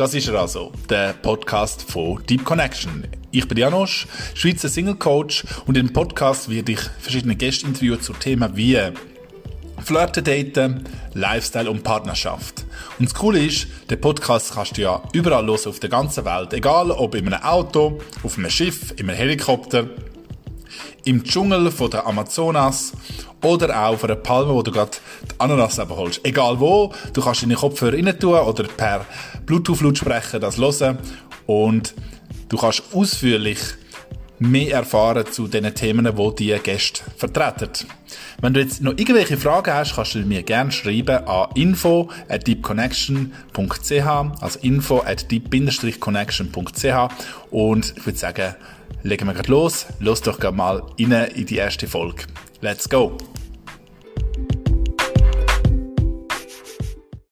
Das ist er also, der Podcast von Deep Connection. Ich bin Janosch, Schweizer Single Coach, und im Podcast werde ich verschiedene Gäste interviewen zu Themen wie Flirten, Daten, Lifestyle und Partnerschaft. Und das Coole ist, den Podcast kannst du ja überall hören auf der ganzen Welt, egal ob in einem Auto, auf einem Schiff, in einem Helikopter, im Dschungel von der Amazonas oder auch auf einer Palme, wo du gerade die Ananas abholst. Egal wo, du kannst deine Kopfhörer rein tun oder per Bluetooth-Lautsprecher das hören, und du kannst ausführlich mehr erfahren zu den Themen, die die Gäste vertreten. Wenn du jetzt noch irgendwelche Fragen hast, kannst du mir gerne schreiben an info@deepconnection.ch, also info@deep-connection.ch, und ich würde sagen, legen wir gerade los. Los doch gerade mal rein in die erste Folge. Let's go!